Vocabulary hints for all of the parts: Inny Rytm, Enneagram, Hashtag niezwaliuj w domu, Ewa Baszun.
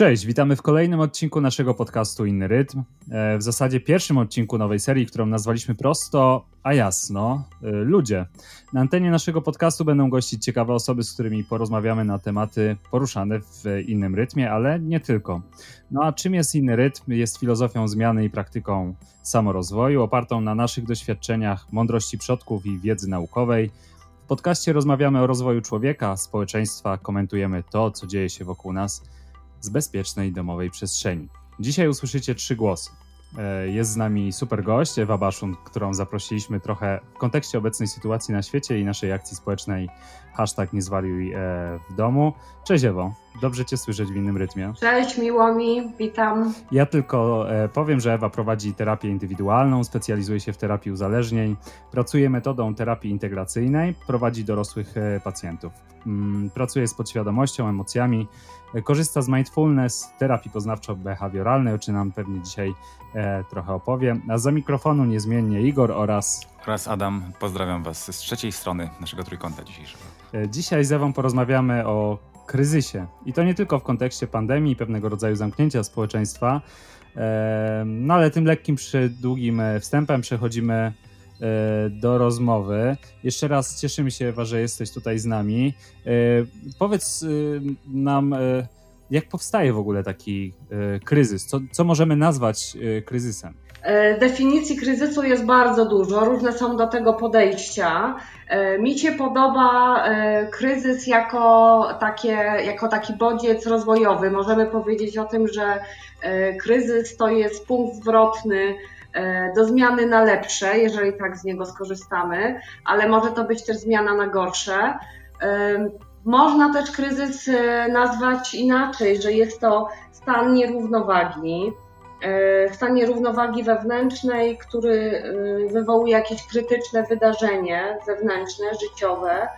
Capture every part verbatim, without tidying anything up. Cześć, witamy w kolejnym odcinku naszego podcastu Inny Rytm. W zasadzie pierwszym odcinku nowej serii, którą nazwaliśmy prosto, a jasno, ludzie. Na antenie naszego podcastu będą gościć ciekawe osoby, z którymi porozmawiamy na tematy poruszane w innym rytmie, ale nie tylko. No a czym jest inny rytm? Jest filozofią zmiany i praktyką samorozwoju, opartą na naszych doświadczeniach, mądrości przodków i wiedzy naukowej. W podcaście rozmawiamy o rozwoju człowieka, społeczeństwa, komentujemy to, co dzieje się wokół nas, z bezpiecznej domowej przestrzeni. Dzisiaj usłyszycie trzy głosy. Jest z nami super gość, Ewa Baszun, którą zaprosiliśmy trochę w kontekście obecnej sytuacji na świecie i naszej akcji społecznej Hashtag niezwaliuj w domu. Cześć Ewo, dobrze Cię słyszeć w innym rytmie. Cześć, miło mi, witam. Ja tylko powiem, że Ewa prowadzi terapię indywidualną, specjalizuje się w terapii uzależnień, pracuje metodą terapii integracyjnej, prowadzi dorosłych pacjentów. Pracuje z podświadomością, emocjami, korzysta z mindfulness, terapii poznawczo-behawioralnej, o czym nam pewnie dzisiaj e, trochę opowiem. A za mikrofonu niezmiennie Igor oraz... Oraz Adam. Pozdrawiam Was z trzeciej strony naszego trójkąta dzisiejszego. E, dzisiaj z Ewą porozmawiamy o kryzysie. I to nie tylko w kontekście pandemii i pewnego rodzaju zamknięcia społeczeństwa, e, no ale tym lekkim, przy długim wstępem przechodzimy do rozmowy. Jeszcze raz cieszymy się, Ewa, że jesteś tutaj z nami. Powiedz nam, jak powstaje w ogóle taki kryzys? Co, co możemy nazwać kryzysem? Definicji kryzysu jest bardzo dużo. Różne są do tego podejścia. Mi się podoba kryzys jako, takie, jako taki bodziec rozwojowy. Możemy powiedzieć o tym, że kryzys to jest punkt zwrotny do zmiany na lepsze, jeżeli tak z niego skorzystamy, ale może to być też zmiana na gorsze. Można też kryzys nazwać inaczej, że jest to stan nierównowagi, stan nierównowagi wewnętrznej, który wywołuje jakieś krytyczne wydarzenie zewnętrzne, życiowe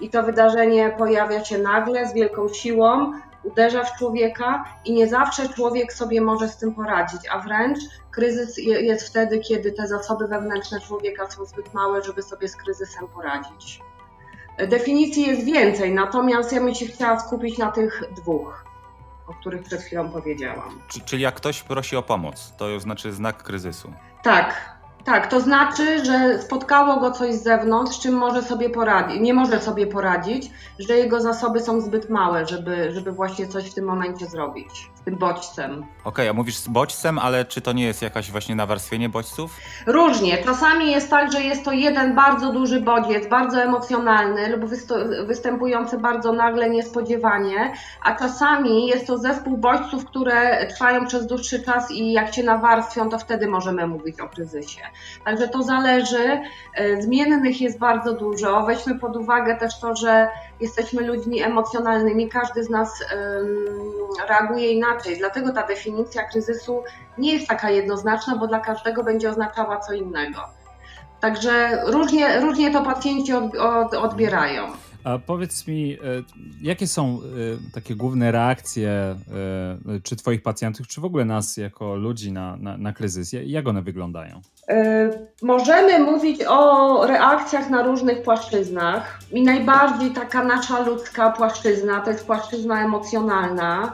i to wydarzenie pojawia się nagle z wielką siłą, uderza w człowieka i nie zawsze człowiek sobie może z tym poradzić, a wręcz kryzys jest wtedy, kiedy te zasoby wewnętrzne człowieka są zbyt małe, żeby sobie z kryzysem poradzić. Definicji jest więcej, natomiast ja bym się chciała skupić na tych dwóch, o których przed chwilą powiedziałam. Czyli jak ktoś prosi o pomoc, to znaczy znak kryzysu? Tak. Tak, to znaczy, że spotkało go coś z zewnątrz, z czym może sobie poradzić, nie może sobie poradzić, że jego zasoby są zbyt małe, żeby, żeby właśnie coś w tym momencie zrobić z tym bodźcem. Okej, okay, a mówisz z bodźcem, ale czy to nie jest jakaś właśnie nawarstwienie bodźców? Różnie. Czasami jest tak, że jest to jeden bardzo duży bodziec, bardzo emocjonalny lub wysto- występujący bardzo nagle, niespodziewanie, a czasami jest to zespół bodźców, które trwają przez dłuższy czas i jak się nawarstwią, to wtedy możemy mówić o kryzysie. Także to zależy, zmiennych jest bardzo dużo, weźmy pod uwagę też to, że jesteśmy ludźmi emocjonalnymi, każdy z nas um, reaguje inaczej, dlatego ta definicja kryzysu nie jest taka jednoznaczna, bo dla każdego będzie oznaczała co innego. Także różnie, różnie to pacjenci od, od, odbierają. A powiedz mi, jakie są takie główne reakcje czy Twoich pacjentów, czy w ogóle nas jako ludzi na, na, na kryzys? Jak one wyglądają? Możemy mówić o reakcjach na różnych płaszczyznach i najbardziej taka nasza ludzka płaszczyzna to jest płaszczyzna emocjonalna.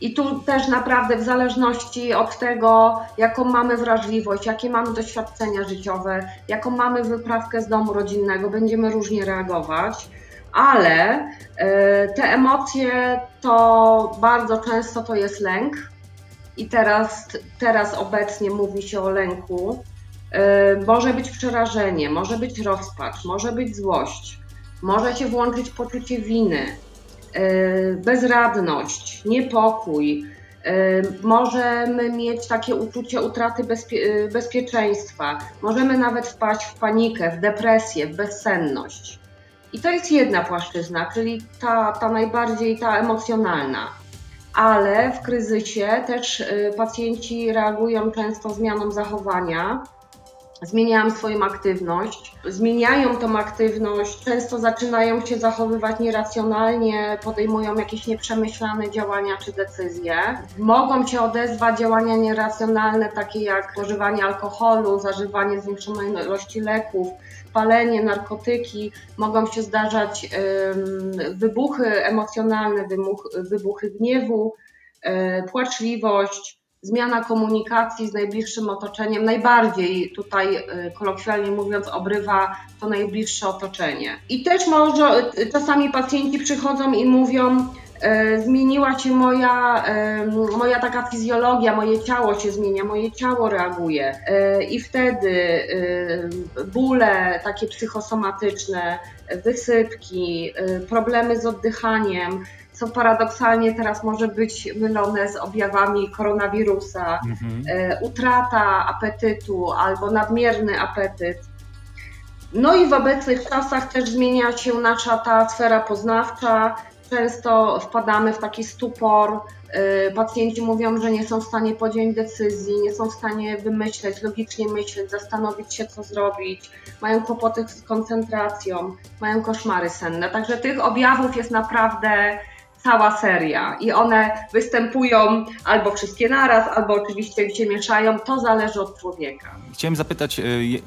I tu też naprawdę w zależności od tego, jaką mamy wrażliwość, jakie mamy doświadczenia życiowe, jaką mamy wyprawkę z domu rodzinnego, będziemy różnie reagować. Ale te emocje to bardzo często to jest lęk i teraz, teraz obecnie mówi się o lęku. Może być przerażenie, może być rozpacz, może być złość, może się włączyć poczucie winy, bezradność, niepokój. Możemy mieć takie uczucie utraty bezpie- bezpieczeństwa, możemy nawet wpaść w panikę, w depresję, w bezsenność. I to jest jedna płaszczyzna, czyli ta, ta najbardziej ta emocjonalna. Ale w kryzysie też pacjenci reagują często zmianą zachowania, zmieniają swoją aktywność, zmieniają tą aktywność, często zaczynają się zachowywać nieracjonalnie, podejmują jakieś nieprzemyślane działania czy decyzje. Mogą się odezwać działania nieracjonalne, takie jak spożywanie alkoholu, zażywanie zwiększonej ilości leków, palenie, narkotyki, mogą się zdarzać wybuchy emocjonalne, wybuchy gniewu, płaczliwość, zmiana komunikacji z najbliższym otoczeniem, najbardziej tutaj kolokwialnie mówiąc obrywa to najbliższe otoczenie. I też może czasami pacjenci przychodzą i mówią, zmieniła się moja, moja taka fizjologia, moje ciało się zmienia, moje ciało reaguje i wtedy bóle takie psychosomatyczne, wysypki, problemy z oddychaniem, co paradoksalnie teraz może być mylone z objawami koronawirusa, mhm. utrata apetytu albo nadmierny apetyt. No i w obecnych czasach też zmienia się nasza ta sfera poznawcza, często wpadamy w taki stupor, pacjenci mówią, że nie są w stanie podjąć decyzji, nie są w stanie wymyśleć, logicznie myśleć, zastanowić się co zrobić, mają kłopoty z koncentracją, mają koszmary senne, także tych objawów jest naprawdę cała seria i one występują albo wszystkie naraz, albo oczywiście się mieszają, to zależy od człowieka. Chciałem zapytać,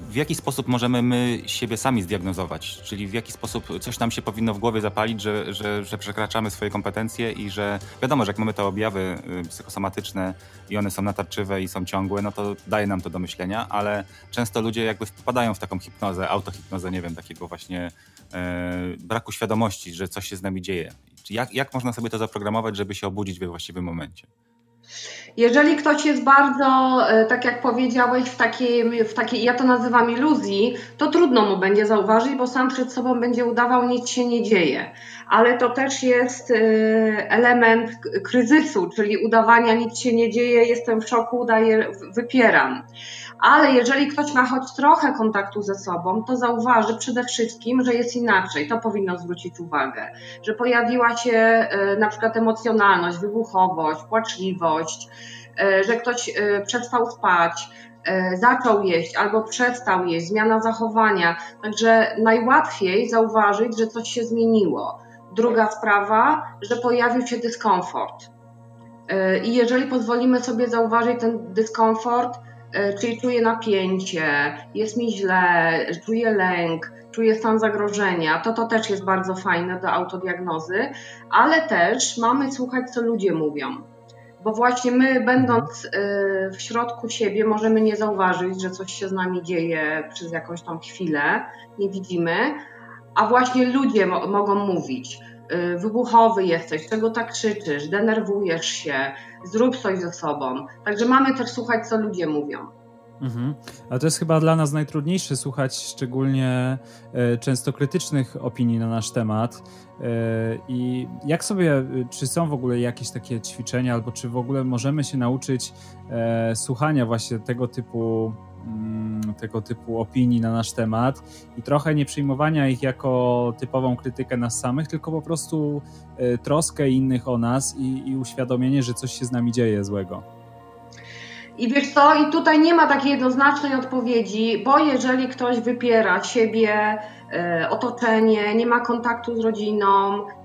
w jaki sposób możemy my siebie sami zdiagnozować, czyli w jaki sposób coś nam się powinno w głowie zapalić, że, że, że przekraczamy swoje kompetencje i że wiadomo, że jak mamy te objawy psychosomatyczne i one są natarczywe i są ciągłe, no to daje nam to do myślenia, ale często ludzie jakby wpadają w taką hipnozę, autohipnozę, nie wiem, takiego właśnie e, braku świadomości, że coś się z nami dzieje. Jak, jak można sobie to zaprogramować, żeby się obudzić we właściwym momencie? Jeżeli ktoś jest bardzo, tak jak powiedziałeś, w takiej, w takiej, ja to nazywam iluzji, to trudno mu będzie zauważyć, bo sam przed sobą będzie udawał, nic się nie dzieje. Ale to też jest element kryzysu, czyli udawania, nic się nie dzieje, jestem w szoku, udaję, wypieram. Ale jeżeli ktoś ma choć trochę kontaktu ze sobą, to zauważy przede wszystkim, że jest inaczej. To powinno zwrócić uwagę, że pojawiła się na przykład emocjonalność, wybuchowość, płaczliwość, że ktoś przestał spać, zaczął jeść albo przestał jeść, zmiana zachowania. Także najłatwiej zauważyć, że coś się zmieniło. Druga sprawa, że pojawił się dyskomfort. I jeżeli pozwolimy sobie zauważyć ten dyskomfort, czyli czuję napięcie, jest mi źle, czuję lęk, czuję stan zagrożenia, to to też jest bardzo fajne do autodiagnozy, ale też mamy słuchać, co ludzie mówią, bo właśnie my będąc w środku siebie możemy nie zauważyć, że coś się z nami dzieje przez jakąś tam chwilę, nie widzimy, a właśnie ludzie mo- mogą mówić. Wybuchowy jesteś, czego tak krzyczysz, denerwujesz się, zrób coś ze sobą. Także mamy też słuchać, co ludzie mówią. Mhm. A to jest chyba dla nas najtrudniejsze słuchać szczególnie y, często krytycznych opinii na nasz temat. Y, I jak sobie, czy są w ogóle jakieś takie ćwiczenia, albo czy w ogóle możemy się nauczyć y, słuchania właśnie tego typu tego typu opinii na nasz temat i trochę nie przyjmowania ich jako typową krytykę nas samych, tylko po prostu troskę innych o nas i, i uświadomienie, że coś się z nami dzieje złego. I wiesz co, i tutaj nie ma takiej jednoznacznej odpowiedzi, bo jeżeli ktoś wypiera siebie, otoczenie, nie ma kontaktu z rodziną,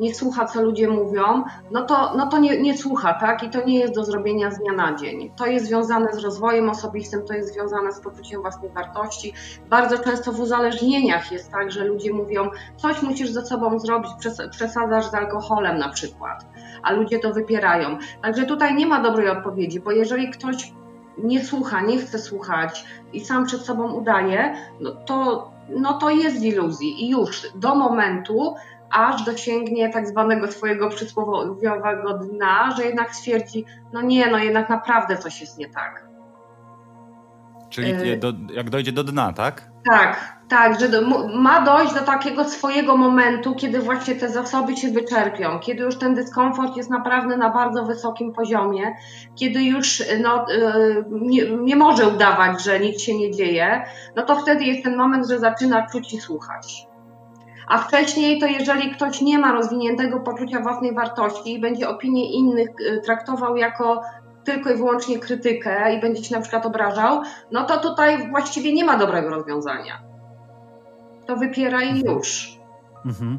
nie słucha, co ludzie mówią, no to, no to nie, nie słucha, tak? I to nie jest do zrobienia z dnia na dzień. To jest związane z rozwojem osobistym, to jest związane z poczuciem własnej wartości. Bardzo często w uzależnieniach jest tak, że ludzie mówią, coś musisz ze sobą zrobić, przesadzasz z alkoholem na przykład, a ludzie to wypierają. Także tutaj nie ma dobrej odpowiedzi, bo jeżeli ktoś nie słucha, nie chce słuchać i sam przed sobą udaje, no to, no to jest w iluzji i już do momentu, aż dosięgnie tak zwanego swojego przysłowiowego dna, że jednak stwierdzi, no nie, no jednak naprawdę coś jest nie tak. Czyli y- do, jak dojdzie do dna, tak? Tak, tak, że do, ma dojść do takiego swojego momentu, kiedy właśnie te zasoby się wyczerpią, kiedy już ten dyskomfort jest naprawdę na bardzo wysokim poziomie, kiedy już no, nie, nie może udawać, że nic się nie dzieje, no to wtedy jest ten moment, że zaczyna czuć i słuchać. A wcześniej to jeżeli ktoś nie ma rozwiniętego poczucia własnej wartości i będzie opinię innych traktował jako tylko i wyłącznie krytykę i będzie się na przykład obrażał, no to tutaj właściwie nie ma dobrego rozwiązania. To wypiera i już. Mhm.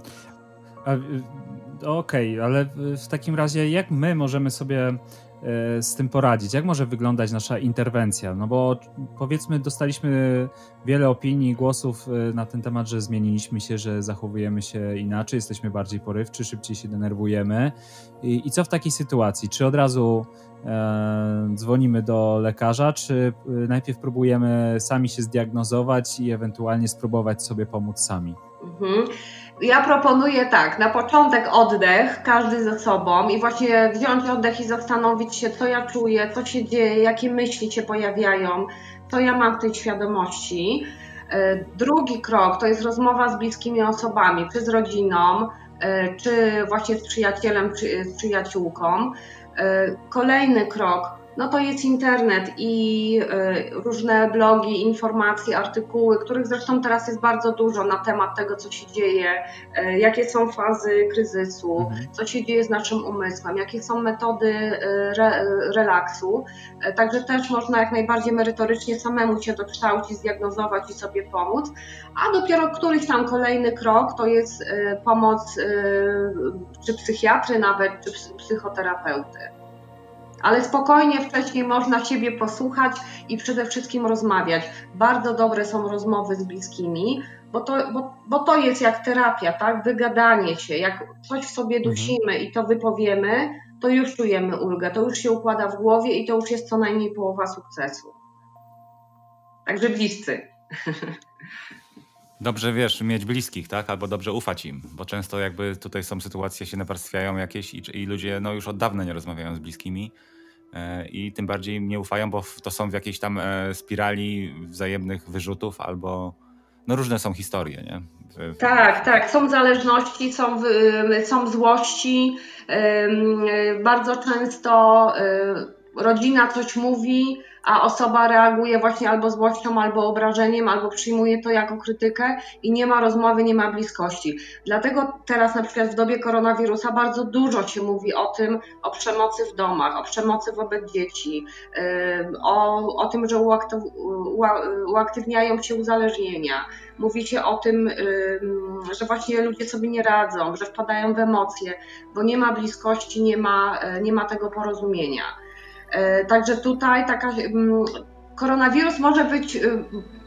Okej, okay, ale w takim razie jak my możemy sobie z tym poradzić? Jak może wyglądać nasza interwencja? No bo powiedzmy, dostaliśmy wiele opinii i głosów na ten temat, że zmieniliśmy się, że zachowujemy się inaczej, jesteśmy bardziej porywczy, szybciej się denerwujemy. I, i co w takiej sytuacji? Czy od razu e, dzwonimy do lekarza, czy najpierw próbujemy sami się zdiagnozować i ewentualnie spróbować sobie pomóc sami? Mhm. Ja proponuję tak, na początek oddech, każdy ze sobą i właśnie wziąć oddech i zastanowić się, co ja czuję, co się dzieje, jakie myśli się pojawiają, co ja mam w tej świadomości. Drugi krok to jest rozmowa z bliskimi osobami, czy z rodziną, czy właśnie z przyjacielem, czy z przyjaciółką. Kolejny krok, no to jest internet i różne blogi, informacje, artykuły, których zresztą teraz jest bardzo dużo na temat tego, co się dzieje, jakie są fazy kryzysu, co się dzieje z naszym umysłem, jakie są metody re- relaksu. Także też można jak najbardziej merytorycznie samemu się dokształcić, zdiagnozować i sobie pomóc. A dopiero któryś tam kolejny krok to jest pomoc czy psychiatry nawet, czy psychoterapeuty. Ale spokojnie wcześniej można siebie posłuchać i przede wszystkim rozmawiać. Bardzo dobre są rozmowy z bliskimi, bo to, bo, bo to jest jak terapia, tak? Wygadanie się. Jak coś w sobie dusimy i to wypowiemy, to już czujemy ulgę, to już się układa w głowie i to już jest co najmniej połowa sukcesu. Także bliscy. Dobrze, wiesz, mieć bliskich, tak? Albo dobrze ufać im, bo często jakby tutaj są sytuacje, się nawarstwiają jakieś i, i ludzie no już od dawna nie rozmawiają z bliskimi e, i tym bardziej nie ufają, bo w, to są w jakiejś tam e, spirali wzajemnych wyrzutów albo no różne są historie, nie? W, w... Tak, tak. Są zależności, są, y, są złości. Y, y, bardzo często y, rodzina coś mówi, a osoba reaguje właśnie albo złością, albo obrażeniem, albo przyjmuje to jako krytykę i nie ma rozmowy, nie ma bliskości. Dlatego teraz na przykład w dobie koronawirusa bardzo dużo się mówi o tym, o przemocy w domach, o przemocy wobec dzieci, o, o tym, że uaktywniają się uzależnienia. Mówi się o tym, że właśnie ludzie sobie nie radzą, że wpadają w emocje, bo nie ma bliskości, nie ma, nie ma tego porozumienia. Także tutaj taka, koronawirus może być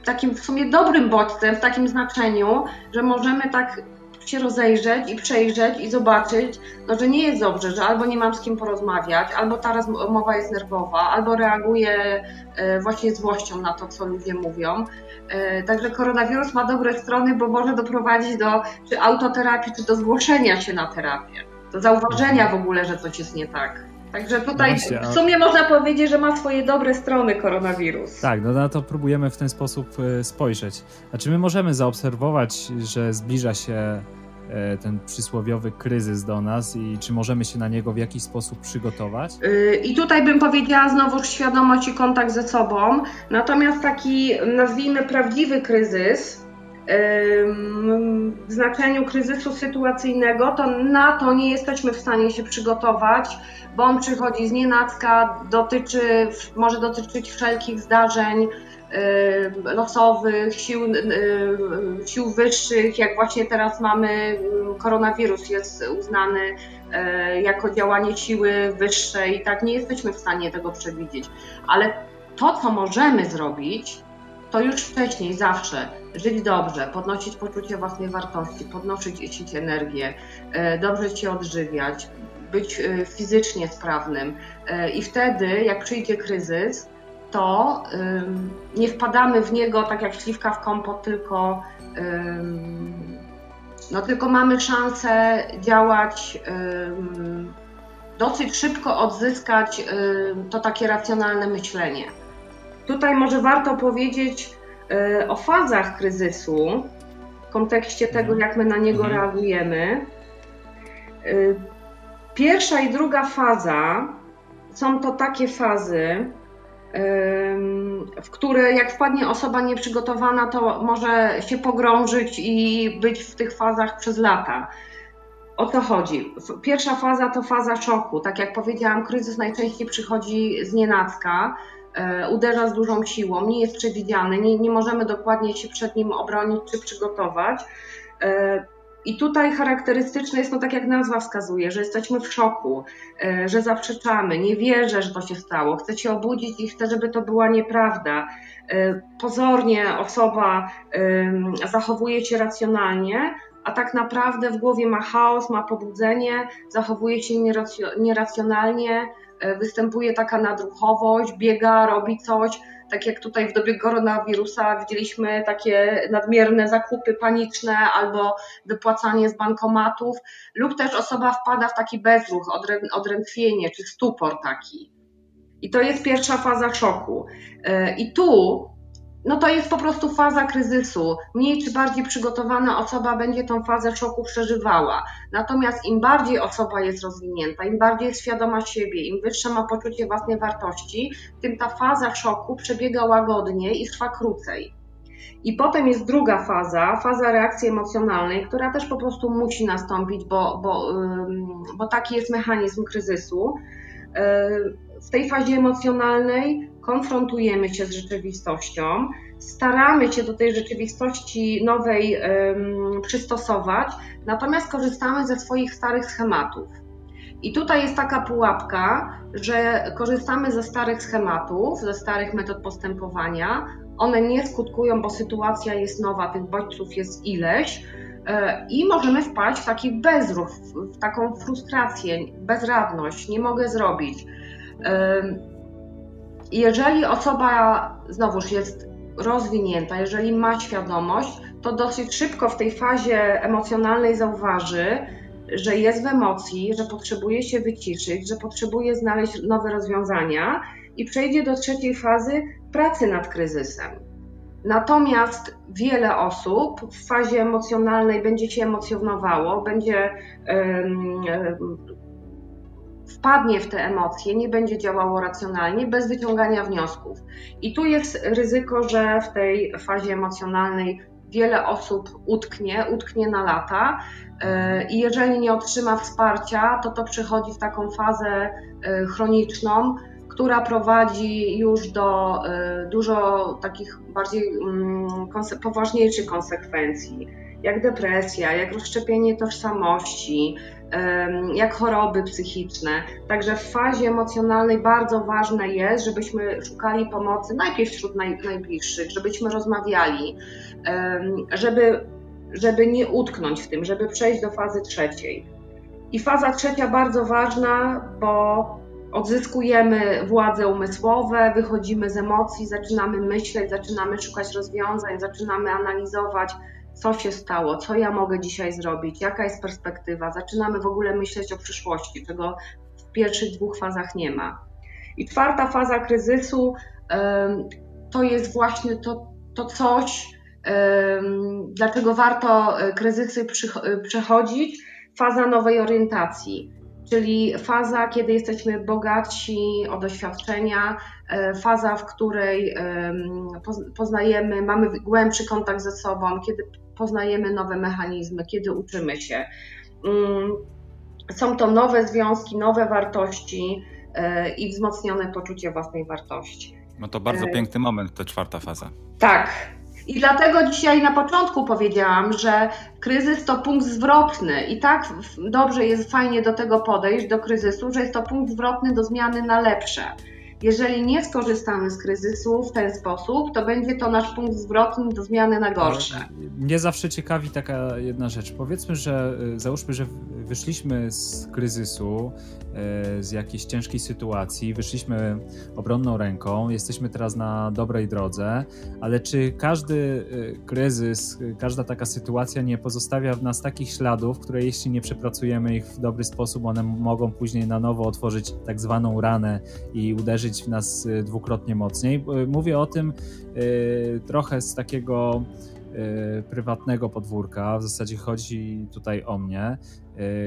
takim w sumie dobrym bodźcem w takim znaczeniu, że możemy tak się rozejrzeć i przejrzeć i zobaczyć, no, że nie jest dobrze, że albo nie mam z kim porozmawiać, albo ta rozmowa jest nerwowa, albo reaguję właśnie złością na to, co ludzie mówią. Także koronawirus ma dobre strony, bo może doprowadzić do czy autoterapii, czy do zgłoszenia się na terapię, do zauważenia w ogóle, że coś jest nie tak. Także tutaj w sumie można powiedzieć, że ma swoje dobre strony koronawirus. Tak, no na to próbujemy w ten sposób spojrzeć. A czy my możemy zaobserwować, że zbliża się ten przysłowiowy kryzys do nas i czy możemy się na niego w jakiś sposób przygotować? I tutaj bym powiedziała znowu świadomość i kontakt ze sobą. Natomiast taki, nazwijmy, prawdziwy kryzys w znaczeniu kryzysu sytuacyjnego, to na to nie jesteśmy w stanie się przygotować, bo on przychodzi znienacka, dotyczy, może dotyczyć wszelkich zdarzeń losowych, sił, sił wyższych, jak właśnie teraz mamy, koronawirus jest uznany jako działanie siły wyższej, tak nie jesteśmy w stanie tego przewidzieć, ale to, co możemy zrobić, to już wcześniej, zawsze żyć dobrze, podnosić poczucie własnej wartości, podnosić energię, dobrze się odżywiać, być fizycznie sprawnym i wtedy, jak przyjdzie kryzys, to nie wpadamy w niego tak jak śliwka w kompot, tylko, no, tylko mamy szansę działać, dosyć szybko odzyskać to takie racjonalne myślenie. Tutaj może warto powiedzieć y, o fazach kryzysu w kontekście tego, jak my na niego mhm. reagujemy. Y, pierwsza i druga faza są to takie fazy, y, w które jak wpadnie osoba nieprzygotowana, to może się pogrążyć i być w tych fazach przez lata. O to chodzi. Pierwsza faza to faza szoku. Tak jak powiedziałam, kryzys najczęściej przychodzi znienacka. Uderza z dużą siłą, nie jest przewidziany, nie, nie możemy dokładnie się przed nim obronić czy przygotować. I tutaj charakterystyczne jest, no tak jak nazwa wskazuje, że jesteśmy w szoku, że zaprzeczamy, nie wierzę, że to się stało, chcę się obudzić i chcę, żeby to była nieprawda. Pozornie osoba zachowuje się racjonalnie, a tak naprawdę w głowie ma chaos, ma pobudzenie, zachowuje się nieracjonalnie, występuje taka nadruchowość, biega, robi coś. Tak jak tutaj w dobie koronawirusa widzieliśmy takie nadmierne zakupy paniczne albo wypłacanie z bankomatów, lub też osoba wpada w taki bezruch, odrę- odrętwienie czy stupor taki. I to jest pierwsza faza szoku. I tu no to jest po prostu faza kryzysu. Mniej czy bardziej przygotowana osoba będzie tą fazę szoku przeżywała. Natomiast im bardziej osoba jest rozwinięta, im bardziej jest świadoma siebie, im wyższe ma poczucie własnej wartości, tym ta faza szoku przebiega łagodniej i trwa krócej. I potem jest druga faza, faza reakcji emocjonalnej, która też po prostu musi nastąpić, bo, bo, bo taki jest mechanizm kryzysu. W tej fazie emocjonalnej konfrontujemy się z rzeczywistością, staramy się do tej rzeczywistości nowej um, przystosować, natomiast korzystamy ze swoich starych schematów. I tutaj jest taka pułapka, że korzystamy ze starych schematów, ze starych metod postępowania, one nie skutkują, bo sytuacja jest nowa, tych bodźców jest ileś, i możemy wpaść w taki bezruch, w taką frustrację, bezradność, nie mogę zrobić. Jeżeli osoba znowuż jest rozwinięta, jeżeli ma świadomość, to dosyć szybko w tej fazie emocjonalnej zauważy, że jest w emocji, że potrzebuje się wyciszyć, że potrzebuje znaleźć nowe rozwiązania i przejdzie do trzeciej fazy pracy nad kryzysem. Natomiast wiele osób w fazie emocjonalnej będzie się emocjonowało, będzie, wpadnie w te emocje, nie będzie działało racjonalnie, bez wyciągania wniosków. I tu jest ryzyko, że w tej fazie emocjonalnej wiele osób utknie, utknie na lata i jeżeli nie otrzyma wsparcia, to to przechodzi w taką fazę chroniczną, która prowadzi już do dużo takich bardziej poważniejszych konsekwencji, jak depresja, jak rozszczepienie tożsamości, jak choroby psychiczne. Także w fazie emocjonalnej bardzo ważne jest, żebyśmy szukali pomocy najpierw wśród najbliższych, żebyśmy rozmawiali, żeby, żeby nie utknąć w tym, żeby przejść do fazy trzeciej. I faza trzecia bardzo ważna, bo odzyskujemy władze umysłowe, wychodzimy z emocji, zaczynamy myśleć, zaczynamy szukać rozwiązań, zaczynamy analizować, co się stało, co ja mogę dzisiaj zrobić, jaka jest perspektywa. Zaczynamy w ogóle myśleć o przyszłości, czego w pierwszych dwóch fazach nie ma. I czwarta faza kryzysu to jest właśnie to, to coś, dlaczego warto kryzysy przechodzić, faza nowej orientacji. Czyli faza, kiedy jesteśmy bogatsi o doświadczenia, faza, w której poznajemy, mamy głębszy kontakt ze sobą, kiedy poznajemy nowe mechanizmy, kiedy uczymy się. Są to nowe związki, nowe wartości i wzmocnione poczucie własnej wartości. No to bardzo piękny moment, to czwarta faza. Tak. I dlatego dzisiaj na początku powiedziałam, że kryzys to punkt zwrotny i tak dobrze jest, fajnie do tego podejść, do kryzysu, że jest to punkt zwrotny do zmiany na lepsze. Jeżeli nie skorzystamy z kryzysu w ten sposób, to będzie to nasz punkt zwrotny do zmiany na gorsze. Mnie zawsze ciekawi taka jedna rzecz. Powiedzmy, że załóżmy, że wyszliśmy z kryzysu, z jakiejś ciężkiej sytuacji, wyszliśmy obronną ręką, jesteśmy teraz na dobrej drodze, ale czy każdy kryzys, każda taka sytuacja nie pozostawia w nas takich śladów, które jeśli nie przepracujemy ich w dobry sposób, one mogą później na nowo otworzyć tak zwaną ranę i uderzyć w nas dwukrotnie mocniej. Mówię o tym y, trochę z takiego y, prywatnego podwórka, w zasadzie chodzi tutaj o mnie.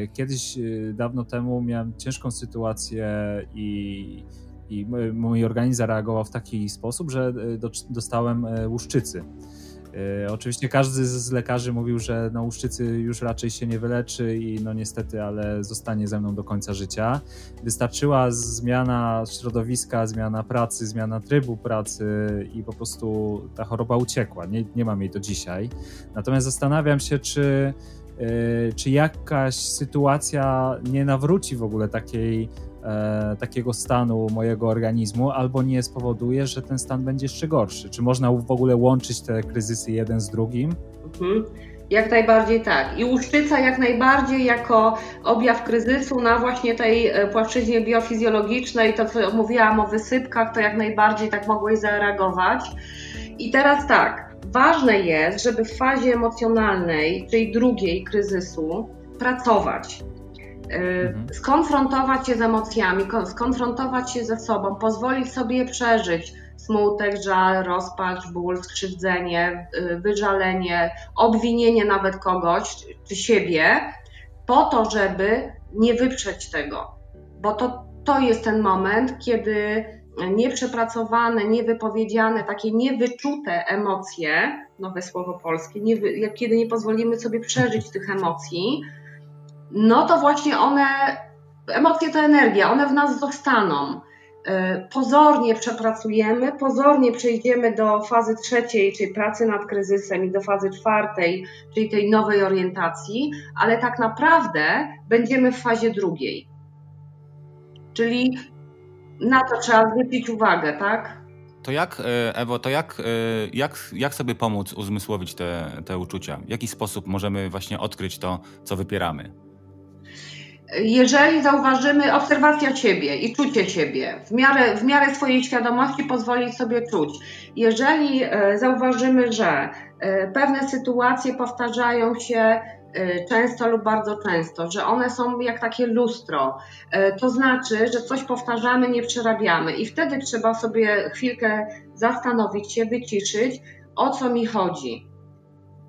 Y, kiedyś y, dawno temu miałem ciężką sytuację i, i mój organizm zareagował w taki sposób, że do, dostałem łuszczycy. Y, oczywiście każdy z lekarzy mówił, że no, łuszczycy już raczej się nie wyleczy i no niestety, ale zostanie ze mną do końca życia. Wystarczyła zmiana środowiska, zmiana pracy, zmiana trybu pracy i po prostu ta choroba uciekła. Nie, nie mam jej do dzisiaj. Natomiast zastanawiam się, czy czy jakaś sytuacja nie nawróci w ogóle takiej, e, takiego stanu mojego organizmu, albo nie spowoduje, że ten stan będzie jeszcze gorszy. Czy można w ogóle łączyć te kryzysy jeden z drugim? Mhm. Jak najbardziej tak. I uszczyca jak najbardziej jako objaw kryzysu na właśnie tej płaszczyźnie biofizjologicznej. To, co mówiłam o wysypkach, to jak najbardziej tak mogłeś zareagować. I teraz tak, ważne jest, żeby w fazie emocjonalnej, czyli drugiej kryzysu, pracować. Skonfrontować się z emocjami, skonfrontować się ze sobą, pozwolić sobie je przeżyć. Smutek, żal, rozpacz, ból, skrzywdzenie, wyżalenie, obwinienie nawet kogoś czy siebie, po to, żeby nie wyprzeć tego. Bo to, to jest ten moment, kiedy nieprzepracowane, niewypowiedziane, takie niewyczute emocje, nowe słowo polskie, nie, kiedy nie pozwolimy sobie przeżyć tych emocji, no to właśnie one, emocje to energia, one w nas zostaną. Pozornie przepracujemy, pozornie przejdziemy do fazy trzeciej, czyli pracy nad kryzysem, i do fazy czwartej, czyli tej nowej orientacji, ale tak naprawdę będziemy w fazie drugiej. Czyli na to trzeba zwrócić uwagę, tak? To jak, Ewo, to jak, jak, jak sobie pomóc uzmysłowić te, te uczucia? W jaki sposób możemy właśnie odkryć to, co wypieramy? Jeżeli zauważymy, obserwacja siebie i czucie siebie, w miarę, w miarę swojej świadomości pozwolić sobie czuć. Jeżeli zauważymy, że pewne sytuacje powtarzają się często lub bardzo często, że one są jak takie lustro, to znaczy, że coś powtarzamy, nie przerabiamy, i wtedy trzeba sobie chwilkę zastanowić się, wyciszyć, o co mi chodzi.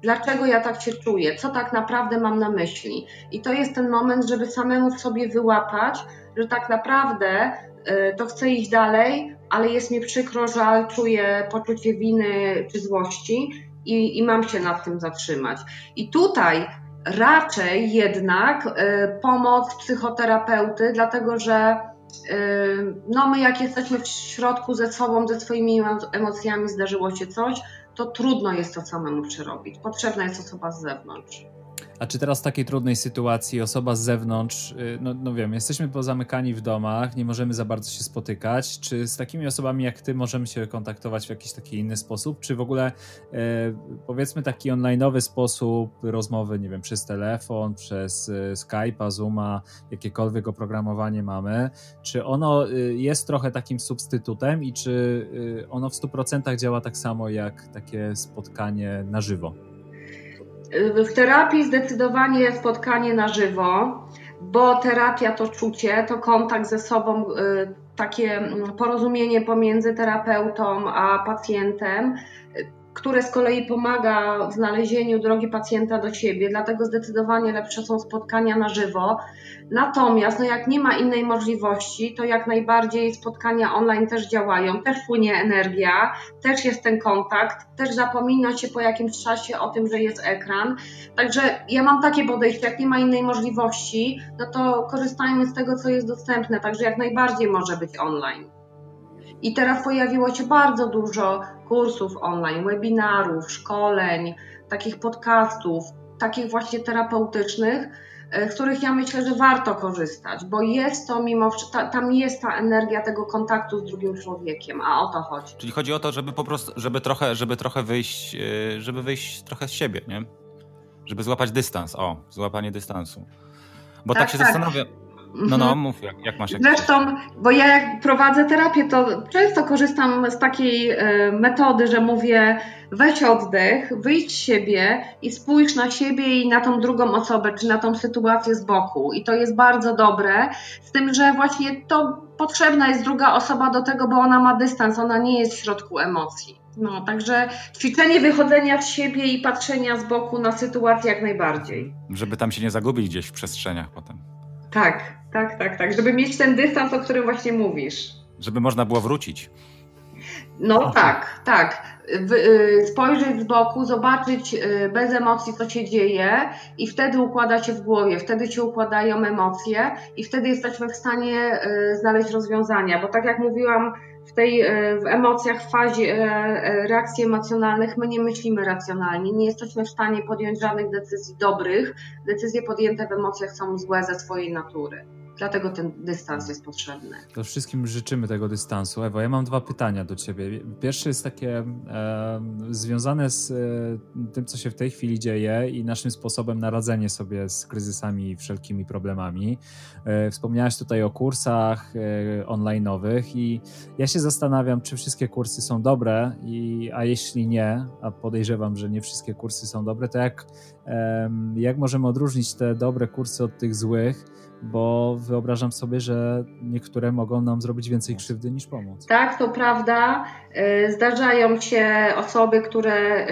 Dlaczego ja tak się czuję? Co tak naprawdę mam na myśli? I to jest ten moment, żeby samemu w sobie wyłapać, że tak naprawdę y, to chcę iść dalej, ale jest mi przykro, żal, czuję poczucie winy czy złości i, i mam się nad tym zatrzymać. I tutaj raczej jednak y, pomoc psychoterapeuty, dlatego że y, no my jak jesteśmy w środku ze sobą, ze swoimi emocjami, zdarzyło się coś, to trudno jest to samemu przerobić. Potrzebna jest osoba z zewnątrz. A czy teraz w takiej trudnej sytuacji osoba z zewnątrz, no, no wiem, jesteśmy pozamykani w domach, nie możemy za bardzo się spotykać, czy z takimi osobami jak ty możemy się kontaktować w jakiś taki inny sposób, czy w ogóle e, powiedzmy taki online'owy sposób rozmowy, nie wiem, przez telefon, przez Skype'a, Zooma, jakiekolwiek oprogramowanie mamy, czy ono jest trochę takim substytutem i czy ono w stu procentach działa tak samo jak takie spotkanie na żywo? W terapii zdecydowanie spotkanie na żywo, bo terapia to czucie, to kontakt ze sobą, takie porozumienie pomiędzy terapeutą a pacjentem, które z kolei pomaga w znalezieniu drogi pacjenta do siebie, dlatego zdecydowanie lepsze są spotkania na żywo. Natomiast no jak nie ma innej możliwości, to jak najbardziej spotkania online też działają, też płynie energia, też jest ten kontakt, też zapomina się po jakimś czasie o tym, że jest ekran. Także ja mam takie podejście, jak nie ma innej możliwości, no to korzystajmy z tego, co jest dostępne, także jak najbardziej może być online. I teraz pojawiło się bardzo dużo kursów online, webinarów, szkoleń, takich podcastów, takich właśnie terapeutycznych, z których ja myślę, że warto korzystać, bo jest to mimo, tam jest ta energia tego kontaktu z drugim człowiekiem, a o to chodzi. Czyli chodzi o to, żeby po prostu, żeby trochę, żeby trochę wyjść, żeby wyjść trochę z siebie, nie? Żeby złapać dystans, o, złapanie dystansu. Bo tak, tak się tak. zastanawiam. No, no, mów, jak, jak masz jakieś... Zresztą, bo ja jak prowadzę terapię, to często korzystam z takiej metody, że mówię: weź oddech, wyjdź z siebie i spójrz na siebie i na tą drugą osobę, czy na tą sytuację z boku. I to jest bardzo dobre, z tym, że właśnie to potrzebna jest druga osoba do tego, bo ona ma dystans, ona nie jest w środku emocji. No, także ćwiczenie wychodzenia z siebie i patrzenia z boku na sytuację jak najbardziej. Żeby tam się nie zagubić gdzieś w przestrzeniach potem. Tak. Tak, tak, tak, żeby mieć ten dystans, o którym właśnie mówisz. Żeby można było wrócić. No o. tak, tak. W, y, spojrzeć z boku, zobaczyć y, bez emocji, co się dzieje, i wtedy układa się w głowie, wtedy się układają emocje i wtedy jesteśmy w stanie y, znaleźć rozwiązania, bo tak jak mówiłam w tej, w emocjach, w fazie reakcji emocjonalnych my nie myślimy racjonalnie, nie jesteśmy w stanie podjąć żadnych decyzji dobrych. Decyzje podjęte w emocjach są złe ze swojej natury. Dlatego ten dystans jest potrzebny. To wszystkim życzymy tego dystansu. Ewa, ja mam dwa pytania do ciebie. Pierwsze jest takie e, związane z e, tym, co się w tej chwili dzieje i naszym sposobem na radzenie sobie z kryzysami i wszelkimi problemami. E, wspomniałaś tutaj o kursach e, online'owych i ja się zastanawiam, czy wszystkie kursy są dobre, i, a jeśli nie, a podejrzewam, że nie wszystkie kursy są dobre, to jak, e, jak możemy odróżnić te dobre kursy od tych złych? Bo wyobrażam sobie, że niektóre mogą nam zrobić więcej krzywdy niż pomóc. Tak, to prawda. Zdarzają się osoby, które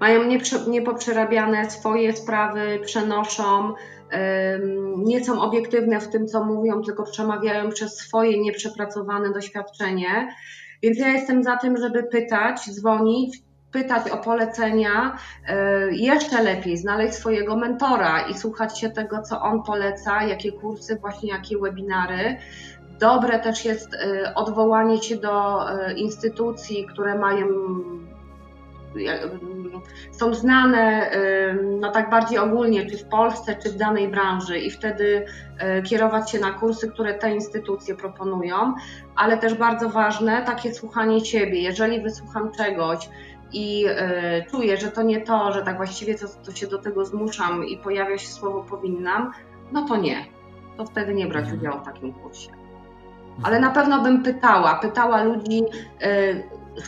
mają niepoprzerabiane swoje sprawy, przenoszą, nie są obiektywne w tym, co mówią, tylko przemawiają przez swoje nieprzepracowane doświadczenie. Więc ja jestem za tym, żeby pytać, dzwonić, pytać o polecenia, jeszcze lepiej znaleźć swojego mentora i słuchać się tego, co on poleca, jakie kursy, właśnie jakie webinary. Dobre też jest odwołanie się do instytucji, które mają, są znane no tak bardziej ogólnie, czy w Polsce, czy w danej branży, i wtedy kierować się na kursy, które te instytucje proponują, ale też bardzo ważne takie słuchanie siebie. Jeżeli wysłucham czegoś i y, czuję, że to nie to, że tak właściwie to, to się do tego zmuszam i pojawia się słowo powinnam, no to nie. To wtedy nie brać udziału w takim kursie. Ale na pewno bym pytała, pytała ludzi, y,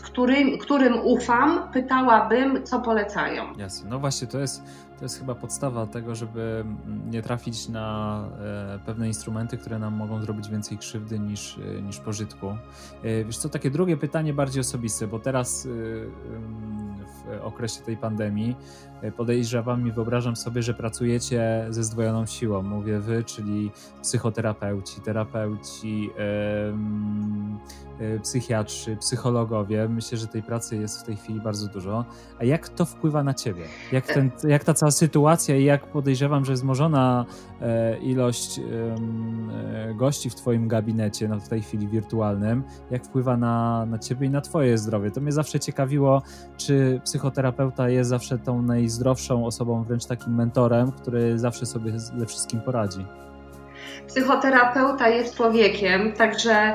którym, którym ufam, pytałabym, co polecają. Jasne, no właśnie to jest, to jest chyba podstawa tego, żeby nie trafić na y, pewne instrumenty, które nam mogą zrobić więcej krzywdy niż, y, niż pożytku. Y, wiesz co, takie drugie pytanie bardziej osobiste, bo teraz y, y, w okresie tej pandemii podejrzewam i wyobrażam sobie, że pracujecie ze zdwojoną siłą. Mówię wy, czyli psychoterapeuci, terapeuci, yy, yy, psychiatrzy, psychologowie. Myślę, że tej pracy jest w tej chwili bardzo dużo. A jak to wpływa na ciebie? Jak, ten, jak ta cała sytuacja i jak podejrzewam, że wzmożona yy, ilość yy, gości w twoim gabinecie, no w tej chwili wirtualnym, jak wpływa na, na ciebie i na twoje zdrowie? To mnie zawsze ciekawiło, czy psychoterapeuta jest zawsze tą najzdrowszą osobą, wręcz takim mentorem, który zawsze sobie ze wszystkim poradzi. Psychoterapeuta jest człowiekiem, także y,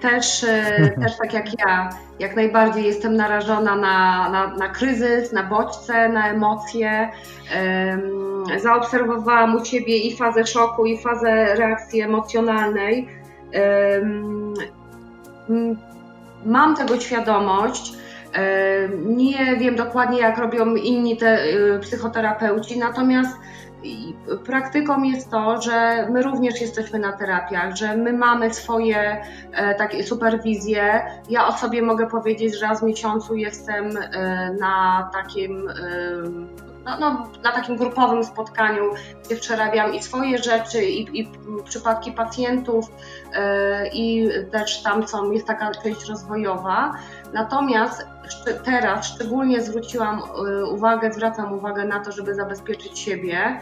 też, y, też tak jak ja, jak najbardziej jestem narażona na, na, na kryzys, na bodźce, na emocje. Y, zaobserwowałam u ciebie i fazę szoku, i fazę reakcji emocjonalnej. Y, y, mam tego świadomość. Nie wiem dokładnie, jak robią inni te psychoterapeuci, natomiast praktyką jest to, że my również jesteśmy na terapiach, że my mamy swoje takie superwizje. Ja o sobie mogę powiedzieć, że raz w miesiącu jestem na takim, no, no, na takim grupowym spotkaniu, gdzie przerabiam i swoje rzeczy, i, i przypadki pacjentów, i też tam są, jest taka część rozwojowa. Natomiast teraz szczególnie zwróciłam uwagę, zwracam uwagę na to, żeby zabezpieczyć siebie,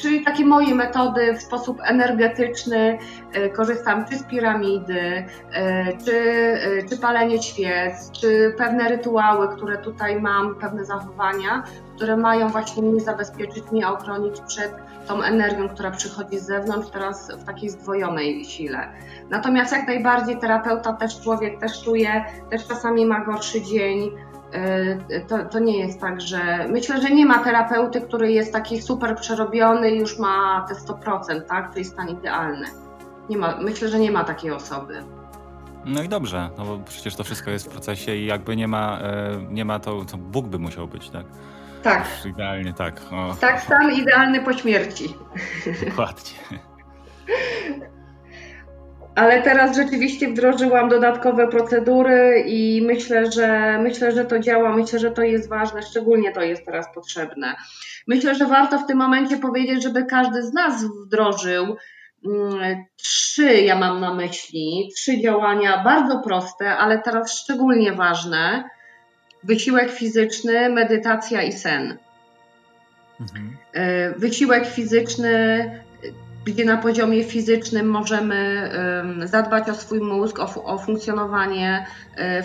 czyli takie moje metody w sposób energetyczny. Korzystam czy z piramidy, czy, czy palenie świec, czy pewne rytuały, które tutaj mam, pewne zachowania, które mają właśnie mnie zabezpieczyć, mnie ochronić przed tą energią, która przychodzi z zewnątrz, teraz w takiej zdwojonej sile. Natomiast jak najbardziej terapeuta też człowiek, też czuje, też czasami ma gorszy dzień. To, to nie jest tak, że... Myślę, że nie ma terapeuty, który jest taki super przerobiony i już ma te sto procent, tak? To jest stan idealny. Nie ma, myślę, że nie ma takiej osoby. No i dobrze, no bo przecież to wszystko jest w procesie i jakby nie ma, nie ma to, to Bóg by musiał być, tak? Tak. Idealnie tak. O. Tak, stan idealny po śmierci. Dokładnie. Ale teraz rzeczywiście wdrożyłam dodatkowe procedury i myślę, że myślę, że to działa, myślę, że to jest ważne, szczególnie to jest teraz potrzebne. Myślę, że warto w tym momencie powiedzieć, żeby każdy z nas wdrożył trzy, ja mam na myśli, trzy działania bardzo proste, ale teraz szczególnie ważne. Wysiłek fizyczny, medytacja i sen. Mhm. Wysiłek fizyczny gdzie na poziomie fizycznym możemy zadbać o swój mózg, o, o funkcjonowanie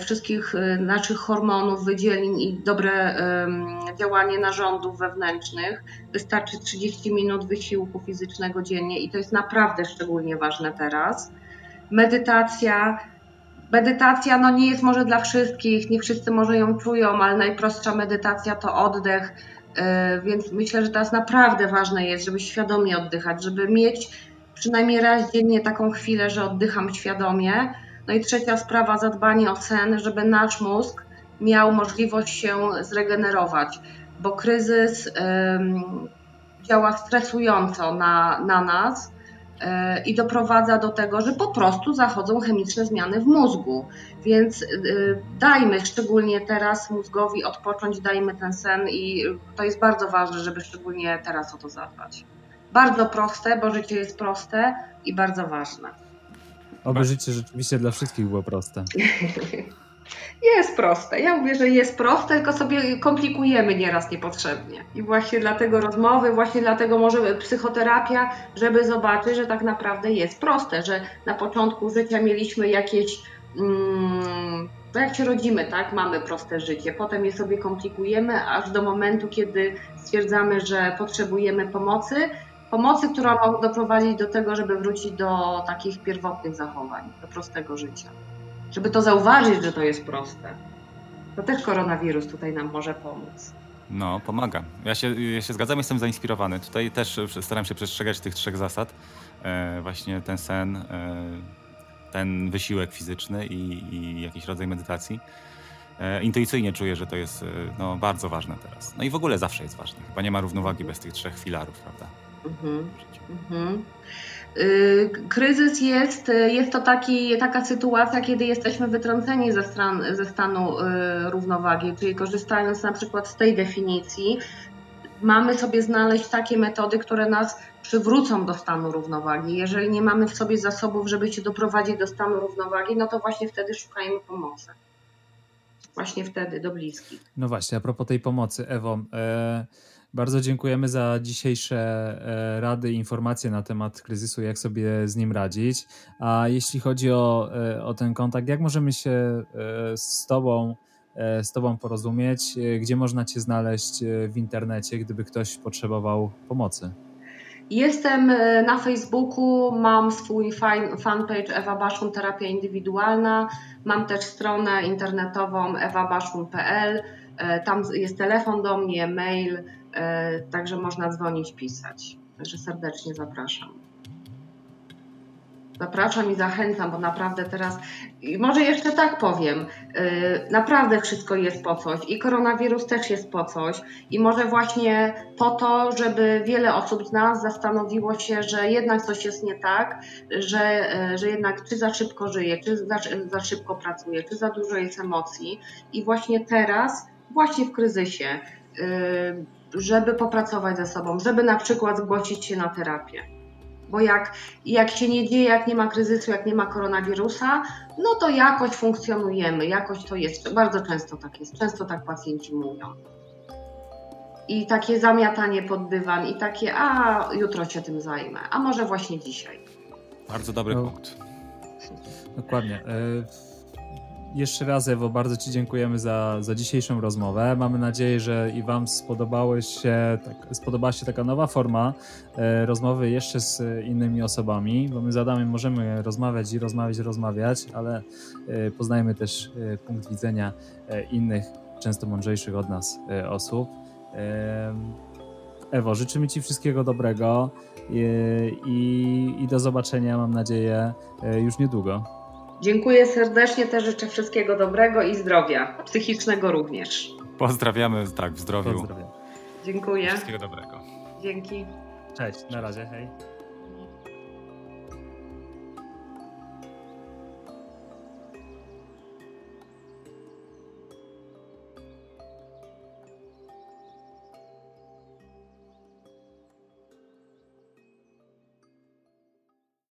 wszystkich naszych hormonów, wydzielin i dobre działanie narządów wewnętrznych. Wystarczy trzydzieści minut wysiłku fizycznego dziennie i to jest naprawdę szczególnie ważne teraz. Medytacja. Medytacja no nie jest może dla wszystkich, nie wszyscy może ją czują, ale najprostsza medytacja to oddech, więc myślę, że teraz naprawdę ważne jest, żeby świadomie oddychać, żeby mieć przynajmniej raz dziennie taką chwilę, że oddycham świadomie. No i trzecia sprawa, zadbanie o sen, żeby nasz mózg miał możliwość się zregenerować, bo kryzys ym, działa stresująco na, na nas i doprowadza do tego, że po prostu zachodzą chemiczne zmiany w mózgu. Więc dajmy szczególnie teraz mózgowi odpocząć, dajmy ten sen i to jest bardzo ważne, żeby szczególnie teraz o to zadbać. Bardzo proste, bo życie jest proste i bardzo ważne. Oby życie rzeczywiście dla wszystkich było proste. Jest proste. Ja mówię, że jest proste, tylko sobie komplikujemy nieraz niepotrzebnie. I właśnie dlatego rozmowy, właśnie dlatego może psychoterapia, żeby zobaczyć, że tak naprawdę jest proste, że na początku życia mieliśmy jakieś, um, to jak się rodzimy, tak, mamy proste życie, potem je sobie komplikujemy, aż do momentu, kiedy stwierdzamy, że potrzebujemy pomocy, pomocy, która ma doprowadzić do tego, żeby wrócić do takich pierwotnych zachowań, do prostego życia. Żeby to zauważyć, że to jest proste. To też koronawirus tutaj nam może pomóc. No, pomaga. Ja się, ja się zgadzam, jestem zainspirowany. Tutaj też staram się przestrzegać tych trzech zasad. E, właśnie ten sen, e, ten wysiłek fizyczny i, i jakiś rodzaj medytacji. E, intuicyjnie czuję, że to jest no, bardzo ważne teraz. No i w ogóle zawsze jest ważne. Chyba nie ma równowagi bez tych trzech filarów, prawda? Mhm. Mhm. Kryzys jest, jest to taki, taka sytuacja, kiedy jesteśmy wytrąceni ze, stran, ze stanu y, równowagi, czyli korzystając na przykład z tej definicji, mamy sobie znaleźć takie metody, które nas przywrócą do stanu równowagi. Jeżeli nie mamy w sobie zasobów, żeby się doprowadzić do stanu równowagi, no to właśnie wtedy szukajmy pomocy. Właśnie wtedy, do bliskich. No właśnie, a propos tej pomocy, Ewo, e... bardzo dziękujemy za dzisiejsze rady i informacje na temat kryzysu, jak sobie z nim radzić. A jeśli chodzi o, o ten kontakt, jak możemy się z tobą, z tobą porozumieć? Gdzie można cię znaleźć w internecie, gdyby ktoś potrzebował pomocy? Jestem na Facebooku, mam swój fanpage Ewa Baszun Terapia Indywidualna, mam też stronę internetową ewa baszun kropka p l. Tam jest telefon do mnie, mail, także można dzwonić, pisać. Także serdecznie zapraszam. Zapraszam i zachęcam, bo naprawdę teraz, może jeszcze tak powiem, naprawdę wszystko jest po coś i koronawirus też jest po coś i może właśnie po to, żeby wiele osób z nas zastanowiło się, że jednak coś jest nie tak, że, że jednak czy za szybko żyje, czy za, za szybko pracuje, czy za dużo jest emocji i właśnie teraz, właśnie w kryzysie, żeby popracować ze sobą, żeby na przykład zgłosić się na terapię. Bo jak, jak się nie dzieje, jak nie ma kryzysu, jak nie ma koronawirusa, no to jakoś funkcjonujemy, jakoś to jest, bardzo często tak jest, często tak pacjenci mówią. I takie zamiatanie pod dywan i takie, a jutro się tym zajmę, a może właśnie dzisiaj. Bardzo dobry no, punkt. Dokładnie. Y- Jeszcze raz, Ewo, bardzo ci dziękujemy za, za dzisiejszą rozmowę. Mamy nadzieję, że i wam spodobały się, tak, spodobała się taka nowa forma e, rozmowy jeszcze z innymi osobami, bo my z Adamem możemy rozmawiać i rozmawiać, rozmawiać, ale e, poznajemy też e, punkt widzenia e, innych, często mądrzejszych od nas e, osób. E, Ewo, życzymy ci wszystkiego dobrego i, i do zobaczenia, mam nadzieję, e, już niedługo. Dziękuję serdecznie, też życzę wszystkiego dobrego i zdrowia, psychicznego również. Pozdrawiamy, tak, w zdrowiu. Pozdrawiam. Dziękuję. Wszystkiego dobrego. Dzięki. Cześć, na razie, hej.